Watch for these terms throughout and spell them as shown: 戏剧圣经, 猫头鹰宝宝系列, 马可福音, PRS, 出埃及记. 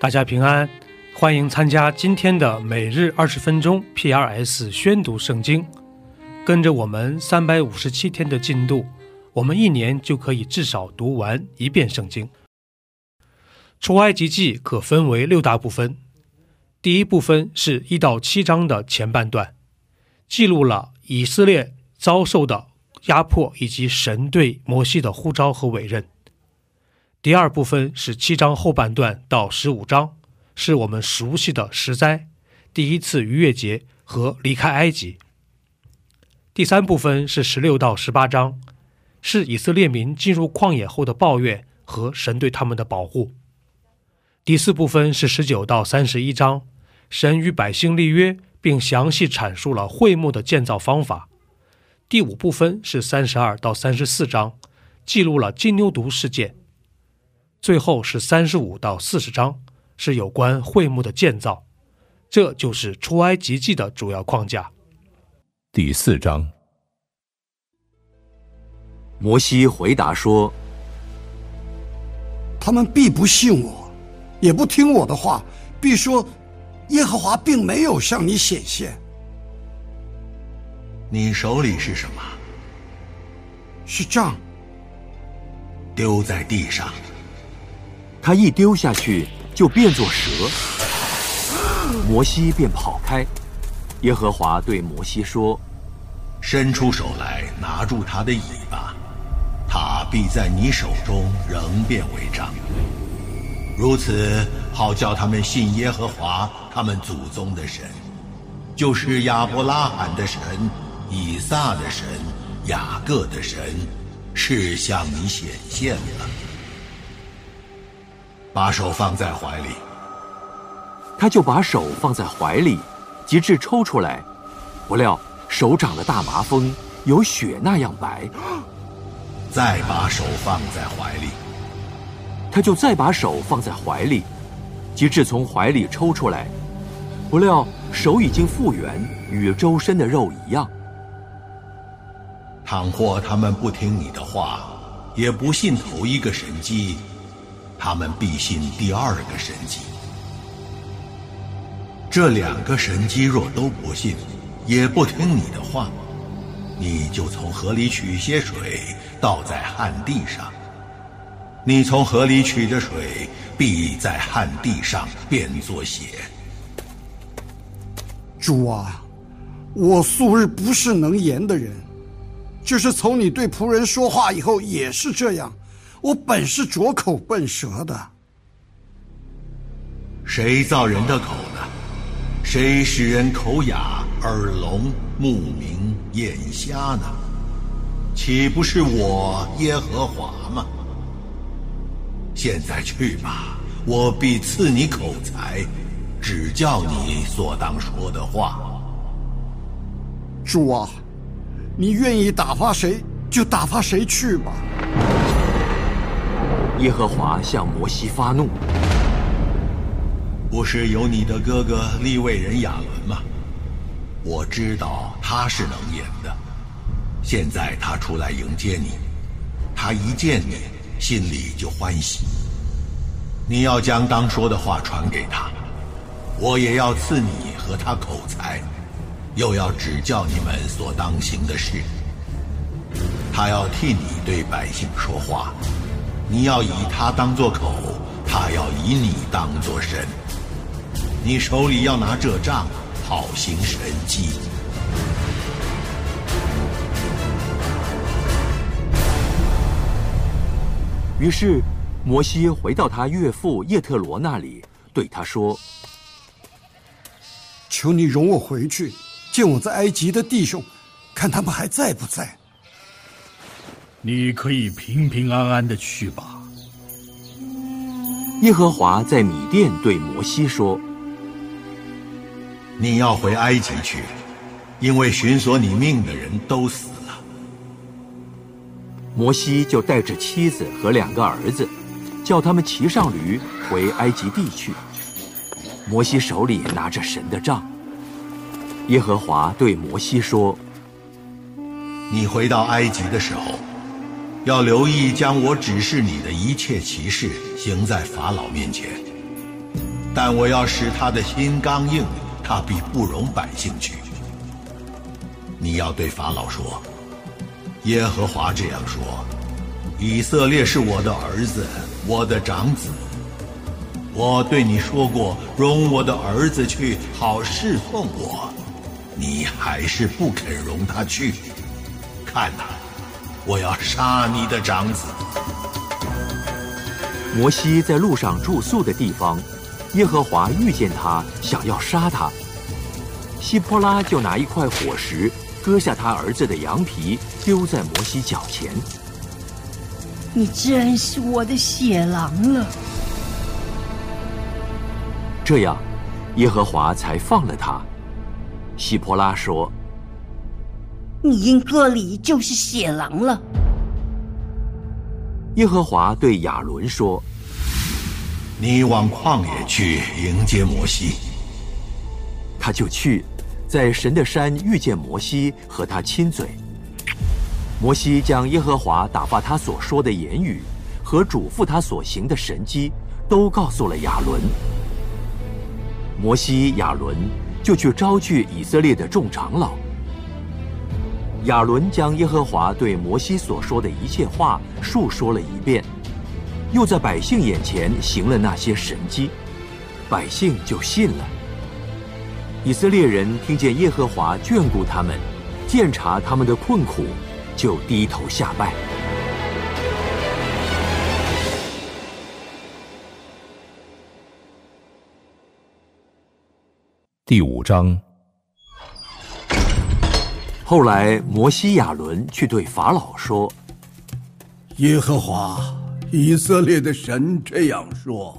大家平安，欢迎参加今天的每日20分钟 PRS 宣读圣经。跟着我们357天的进度，我们一年就可以至少读完一遍圣经。出埃及记可分为6大部分。第一部分是1到7章的前半段，记录了以色列遭受的压迫以及神对摩西的呼召和委任。第二部分是7章后半段到15章，是我们熟悉的十灾、第一次逾越节和离开埃及。第三部分是16到18章，是以色列民进入旷野后的抱怨和神对他们的保护。第四部分是19到31章，神与百姓立约，并详细阐述了会幕的建造方法。第五部分是32到34章，记录了金牛犊事件。最后是35到40章，是有关会幕的建造。这就是出埃及记的主要框架。第4章，摩西回答说：他们必不信我，也不听我的话，必说耶和华并没有向你显现。你手里是什么？是杖。丢在地上。他一丢下去就变作蛇，摩西便跑开。耶和华对摩西说：伸出手来拿住他的尾巴，他必在你手中仍变为杖，如此好叫他们信耶和华他们祖宗的神，就是亚伯拉罕的神、以撒的神、雅各的神，是向你显现了。把手放在怀里。他就把手放在怀里，及至抽出来，不料手长了大麻风，有雪那样白。再把手放在怀里。他就再把手放在怀里，及至从怀里抽出来，不料手已经复原，与周身的肉一样。倘或他们不听你的话，也不信头一个神迹，他们必信第二个神迹。这两个神迹若都不信，也不听你的话，你就从河里取些水倒在旱地上。你从河里取的水必在旱地上变作血。主啊，我素日不是能言的人，就是从你对仆人说话以后也是这样。我本是拙口笨舌的。谁造人的口呢？谁使人口哑、耳聋、目明、眼瞎呢？岂不是我耶和华吗？现在去吧，我必赐你口才，指教你所当说的话。主啊，你愿意打发谁就打发谁去吧。耶和华向摩西发怒：不是有你的哥哥利未人亚伦吗？我知道他是能言的。现在他出来迎接你，他一见你心里就欢喜。你要将当说的话传给他，我也要赐你和他口才，又要指教你们所当行的事。他要替你对百姓说话，你要以他当作口，他要以你当作神。你手里要拿这杖，好行神迹。于是摩西回到他岳父叶特罗那里，对他说：求你容我回去，见我在埃及的弟兄，看他们还在不在。你可以平平安安的去吧。耶和华在米甸对摩西说：你要回埃及去，因为寻索你命的人都死了。摩西就带着妻子和两个儿子，叫他们骑上驴回埃及地去。摩西手里拿着神的杖。耶和华对摩西说：你回到埃及的时候，要留意将我指示你的一切奇事行在法老面前，但我要使他的心刚硬，他必不容百姓去。你要对法老说，耶和华这样说：以色列是我的儿子，我的长子。我对你说过，容我的儿子去，好侍奉我。你还是不肯容他去。看哪，我要杀你的长子。摩西在路上住宿的地方，耶和华遇见他，想要杀他。希波拉就拿一块火石，割下他儿子的羊皮，丢在摩西脚前。你真是我的血狼了。这样，耶和华才放了他。希波拉说：你因割礼就是血狼了。耶和华对亚伦说：你往旷野去迎接摩西。他就去，在神的山遇见摩西，和他亲嘴。摩西将耶和华打发他所说的言语和嘱咐他所行的神迹都告诉了亚伦。摩西、亚伦就去招聚以色列的众长老。亚伦将耶和华对摩西所说的一切话述说了一遍，又在百姓眼前行了那些神迹，百姓就信了。以色列人听见耶和华眷顾他们，鉴察他们的困苦，就低头下拜。第5章。后来摩西亚伦去对法老说：耶和华以色列的神这样说，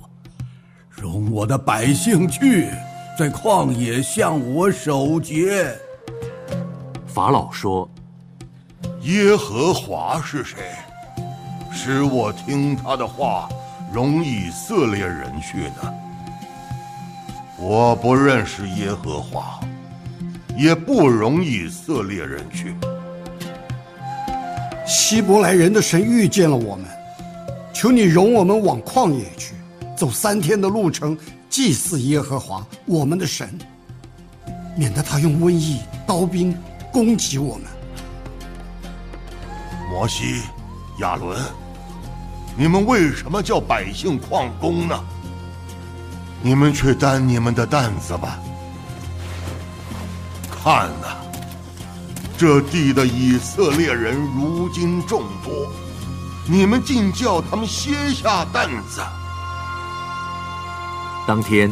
容我的百姓去，在旷野向我守节。法老说：耶和华是谁？使我听他的话，容以色列人去呢？我不认识耶和华，也不容以色列人去。希伯来人的神遇见了我们，求你容我们往旷野去，走3天的路程，祭祀耶和华我们的神，免得他用瘟疫、刀兵攻击我们。摩西、亚伦，你们为什么叫百姓旷工呢？你们去担你们的担子吧。看哪，这地的以色列人如今众多，你们竟叫他们歇下担子。当天，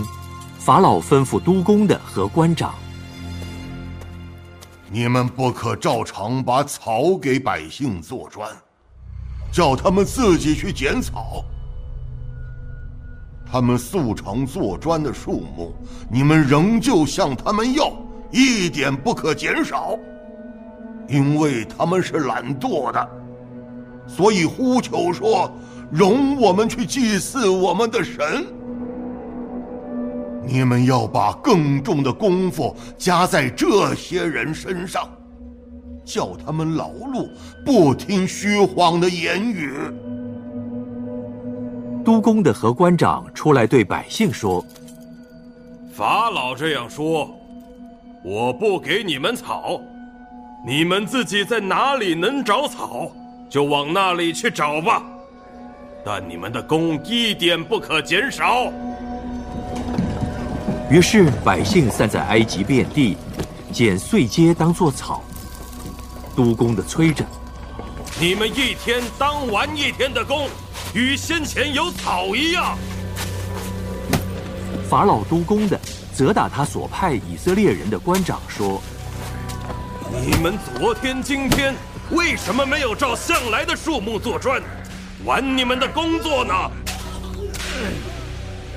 法老吩咐督工的和官长：你们不可照常把草给百姓做砖，叫他们自己去捡草。他们素常做砖的数目，你们仍旧向他们要，一点不可减少，因为他们是懒惰的，所以呼求说，容我们去祭祀我们的神。你们要把更重的功夫加在这些人身上，叫他们劳碌，不听虚谎的言语。督工的和官长出来对百姓说：法老这样说，我不给你们草，你们自己在哪里能找草，就往那里去找吧，但你们的工一点不可减少。于是百姓散在埃及遍地，捡碎秸当作草。督工的催着：你们一天当完一天的工，与先前有草一样。法老督工的责打他所派以色列人的官长说：你们昨天今天为什么没有照向来的数目做砖，完你们的工作呢？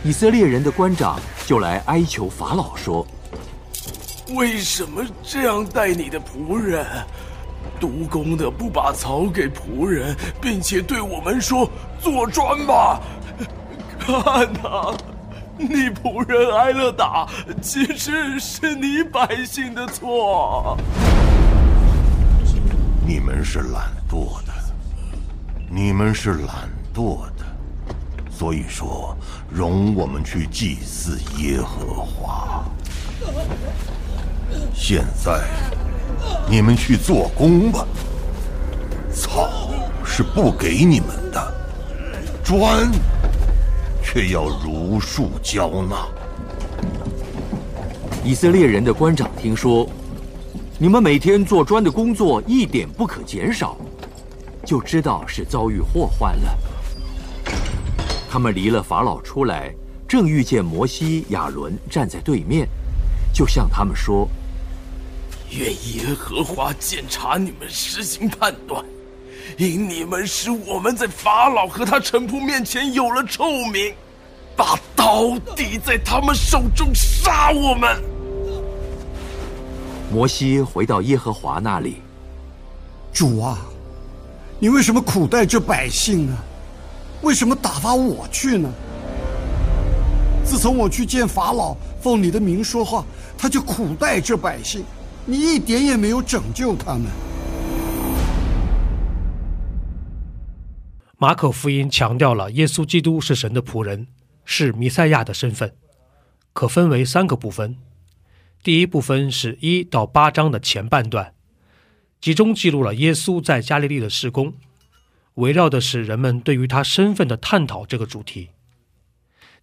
以色列人的官长就来哀求法老说：为什么这样待你的仆人？督工的不把草给仆人，并且对我们说，做砖吧。看哪，你仆人挨了打，其实是你百姓的错。你们是懒惰的，所以说，容我们去祭祀耶和华。现在，你们去做工吧。草是不给你们的，砖却要如数交纳。以色列人的官长听说，你们每天做砖的工作一点不可减少，就知道是遭遇祸患了。他们离了法老出来，正遇见摩西、亚伦站在对面，就向他们说：“愿耶和华鉴察你们，施行判断，因你们使我们在法老和他臣仆面前有了臭名，把刀递在他们手中，杀我们。”摩西回到耶和华那里：“主啊，你为什么苦待这百姓呢？为什么打发我去呢？自从我去见法老，奉你的名说话，他就苦待这百姓，你一点也没有拯救他们。”马可福音强调了耶稣基督是神的仆人，是弥赛亚的身份，可分为三个部分。第一部分是1到8章的前半段，集中记录了耶稣在加利利的事工，围绕的是人们对于他身份的探讨这个主题。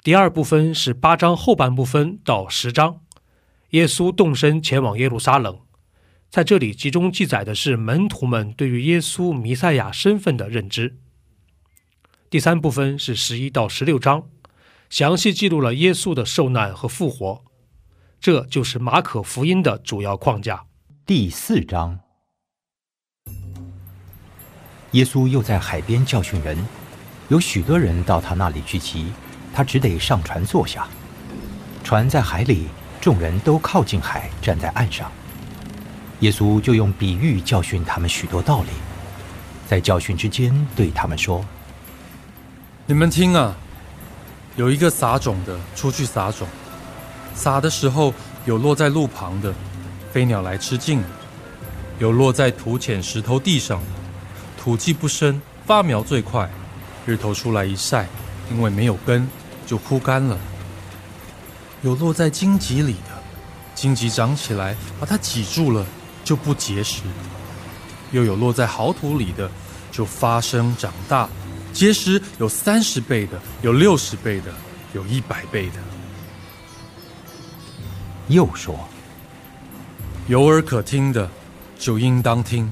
第二部分是8章后半部分到10章，耶稣动身前往耶路撒冷，在这里集中记载的是门徒们对于耶稣弥赛亚身份的认知。第三部分是11到16章，详细记录了耶稣的受难和复活。这就是马可福音的主要框架。第4章，耶稣又在海边教训人，有许多人到他那里聚集，他只得上船坐下。船在海里，众人都靠近海，站在岸上。耶稣就用比喻教训他们许多道理，在教训之间对他们说：“你们听啊，有一个撒种的出去撒种，撒的时候有落在路旁的，飞鸟来吃尽；有落在土浅石头地上的，土既不深，发苗最快，日头出来一晒，因为没有根，就枯干了。有落在荆棘里的，荆棘长起来把它挤住了，就不结实；又有落在好土里的，就发生长大，结实有30倍的，有60倍的，有100倍的。”又说：“有耳可听的，就应当听。”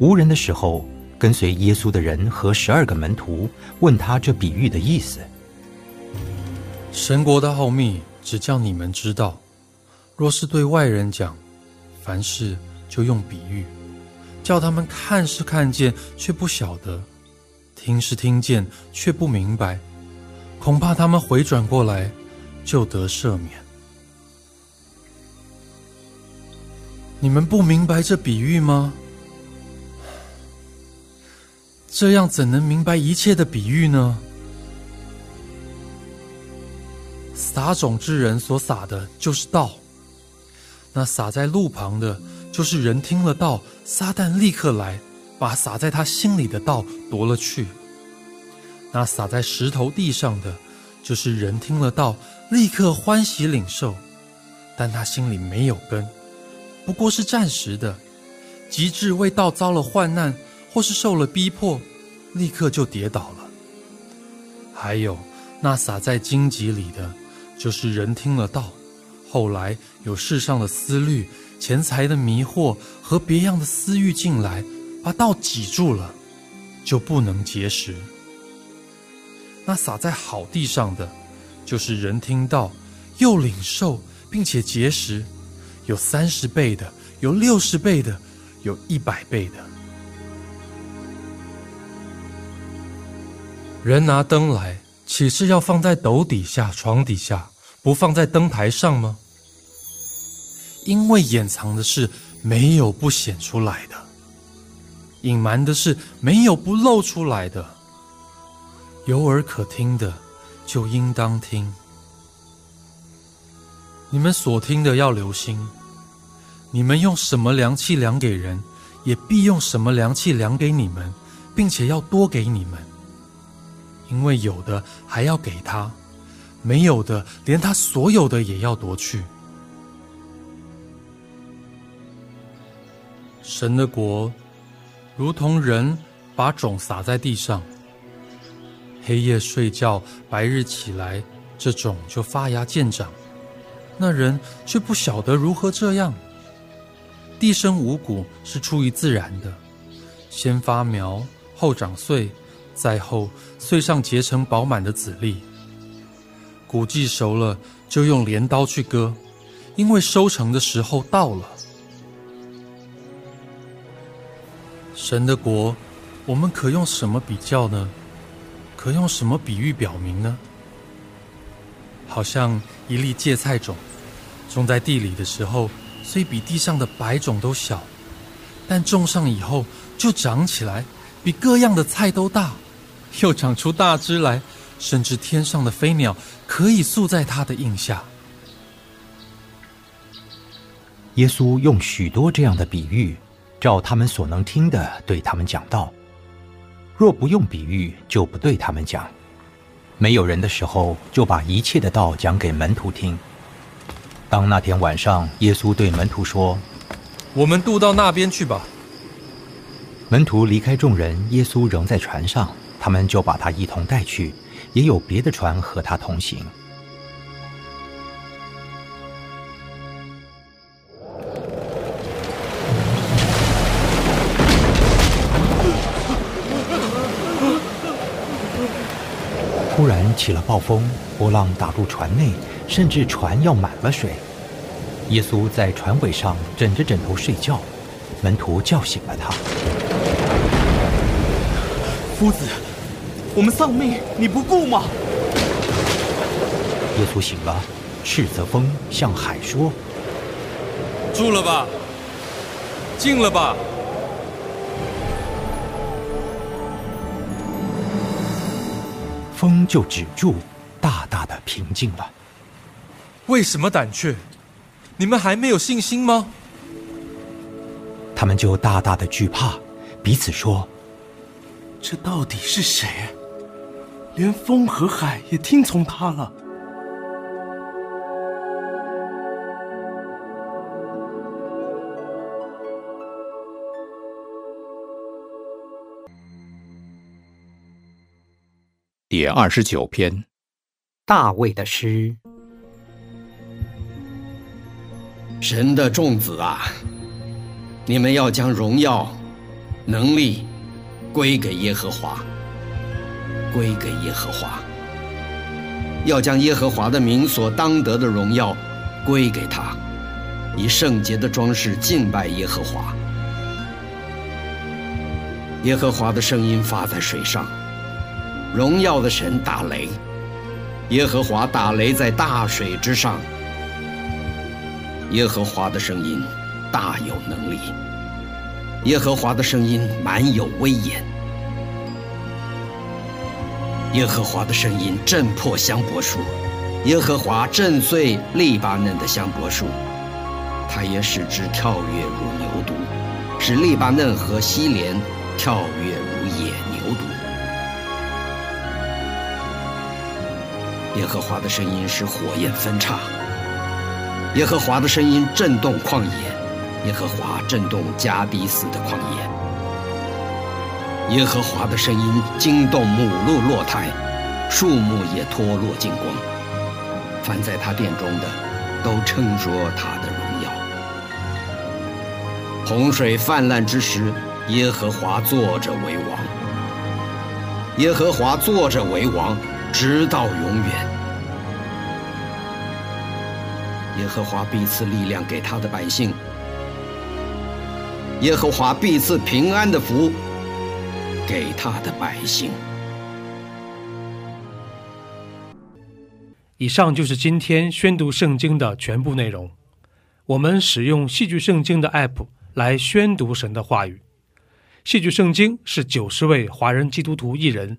无人的时候，跟随耶稣的人和12个门徒问他这比喻的意思。神国的奥秘只叫你们知道，若是对外人讲，凡事就用比喻，叫他们看是看见，却不晓得；听是听见，却不明白。恐怕他们回转过来，就得赦免。你们不明白这比喻吗？这样怎能明白一切的比喻呢？撒种之人所撒的就是道，那撒在路旁的，就是人听了道，撒旦立刻来，把撒在他心里的道夺了去。那撒在石头地上的，就是人听了道，立刻欢喜领受，但他心里没有根，不过是暂时的；及至为道遭了患难，或是受了逼迫，立刻就跌倒了。还有那撒在荆棘里的，就是人听了道，后来有世上的思虑、钱财的迷惑和别样的私欲进来，把道挤住了，就不能结实。那撒在好地上的，就是人听道，又领受，并且结实，有30倍的，有60倍的，有100倍的。人拿灯来，岂是要放在斗底下、床底下，不放在灯台上吗？因为掩藏的事，没有不显出来的；隐瞒的事，没有不露出来的。有耳可听的，就应当听。你们所听的要留心。你们用什么量器量给人，也必用什么量器量给你们，并且要多给你们，因为有的还要给他，没有的连他所有的也要夺去。神的国如同人把种撒在地上，黑夜睡觉，白日起来，这种就发芽渐长，那人却不晓得如何这样。地生五谷是出于自然的，先发苗，后长穗，再后穗上结成饱满的籽粒。谷季熟了，就用镰刀去割，因为收成的时候到了。神的国，我们可用什么比较呢？可用什么比喻表明呢？好像一粒芥菜种，种在地里的时候，虽比地上的百种都小，但种上以后就长起来，比各样的菜都大，又长出大枝来，甚至天上的飞鸟可以宿在它的荫下。耶稣用许多这样的比喻，照他们所能听的对他们讲道。若不用比喻，就不对他们讲。没有人的时候，就把一切的道讲给门徒听。当那天晚上，耶稣对门徒说：“我们渡到那边去吧。”门徒离开众人，耶稣仍在船上，他们就把他一同带去，也有别的船和他同行。突然起了暴风，波浪打入船内，甚至船要满了水。耶稣在船尾上枕着枕头睡觉，门徒叫醒了他。夫子，我们丧命，你不顾吗？耶稣醒了，斥责风，向海说：“住了吧，静了吧。”风就止住，大大的平静了。为什么胆怯？你们还没有信心吗？他们就大大的惧怕，彼此说：“这到底是谁？连风和海也听从他了。”第29篇，大卫的诗。神的众子啊，你们要将荣耀、能力归给耶和华，归给耶和华。要将耶和华的名所当得的荣耀归给他，以圣洁的装饰敬拜耶和华。耶和华的声音发在水上，荣耀的神打雷，耶和华打雷在大水之上。耶和华的声音大有能力，耶和华的声音满有威严，耶和华的声音震破香柏树，耶和华震碎利巴嫩的香柏树，他也使之跳跃如牛犊，使利巴嫩和西连跳跃如野牛犊。耶和华的声音使火焰分叉，耶和华的声音震动旷野，耶和华震动加低斯的旷野。耶和华的声音惊动母鹿落胎，树木也脱落尽光，凡在他殿中的都称说他的荣耀。洪水泛滥之时，耶和华坐着为王，耶和华坐着为王，直到永远。耶和华必赐力量给他的百姓，耶和华必赐平安的福给他的百姓。以上就是今天宣读圣经的全部内容。我们使用戏剧圣经的 App 来宣读神的话语。戏剧圣经是90位华人基督徒艺人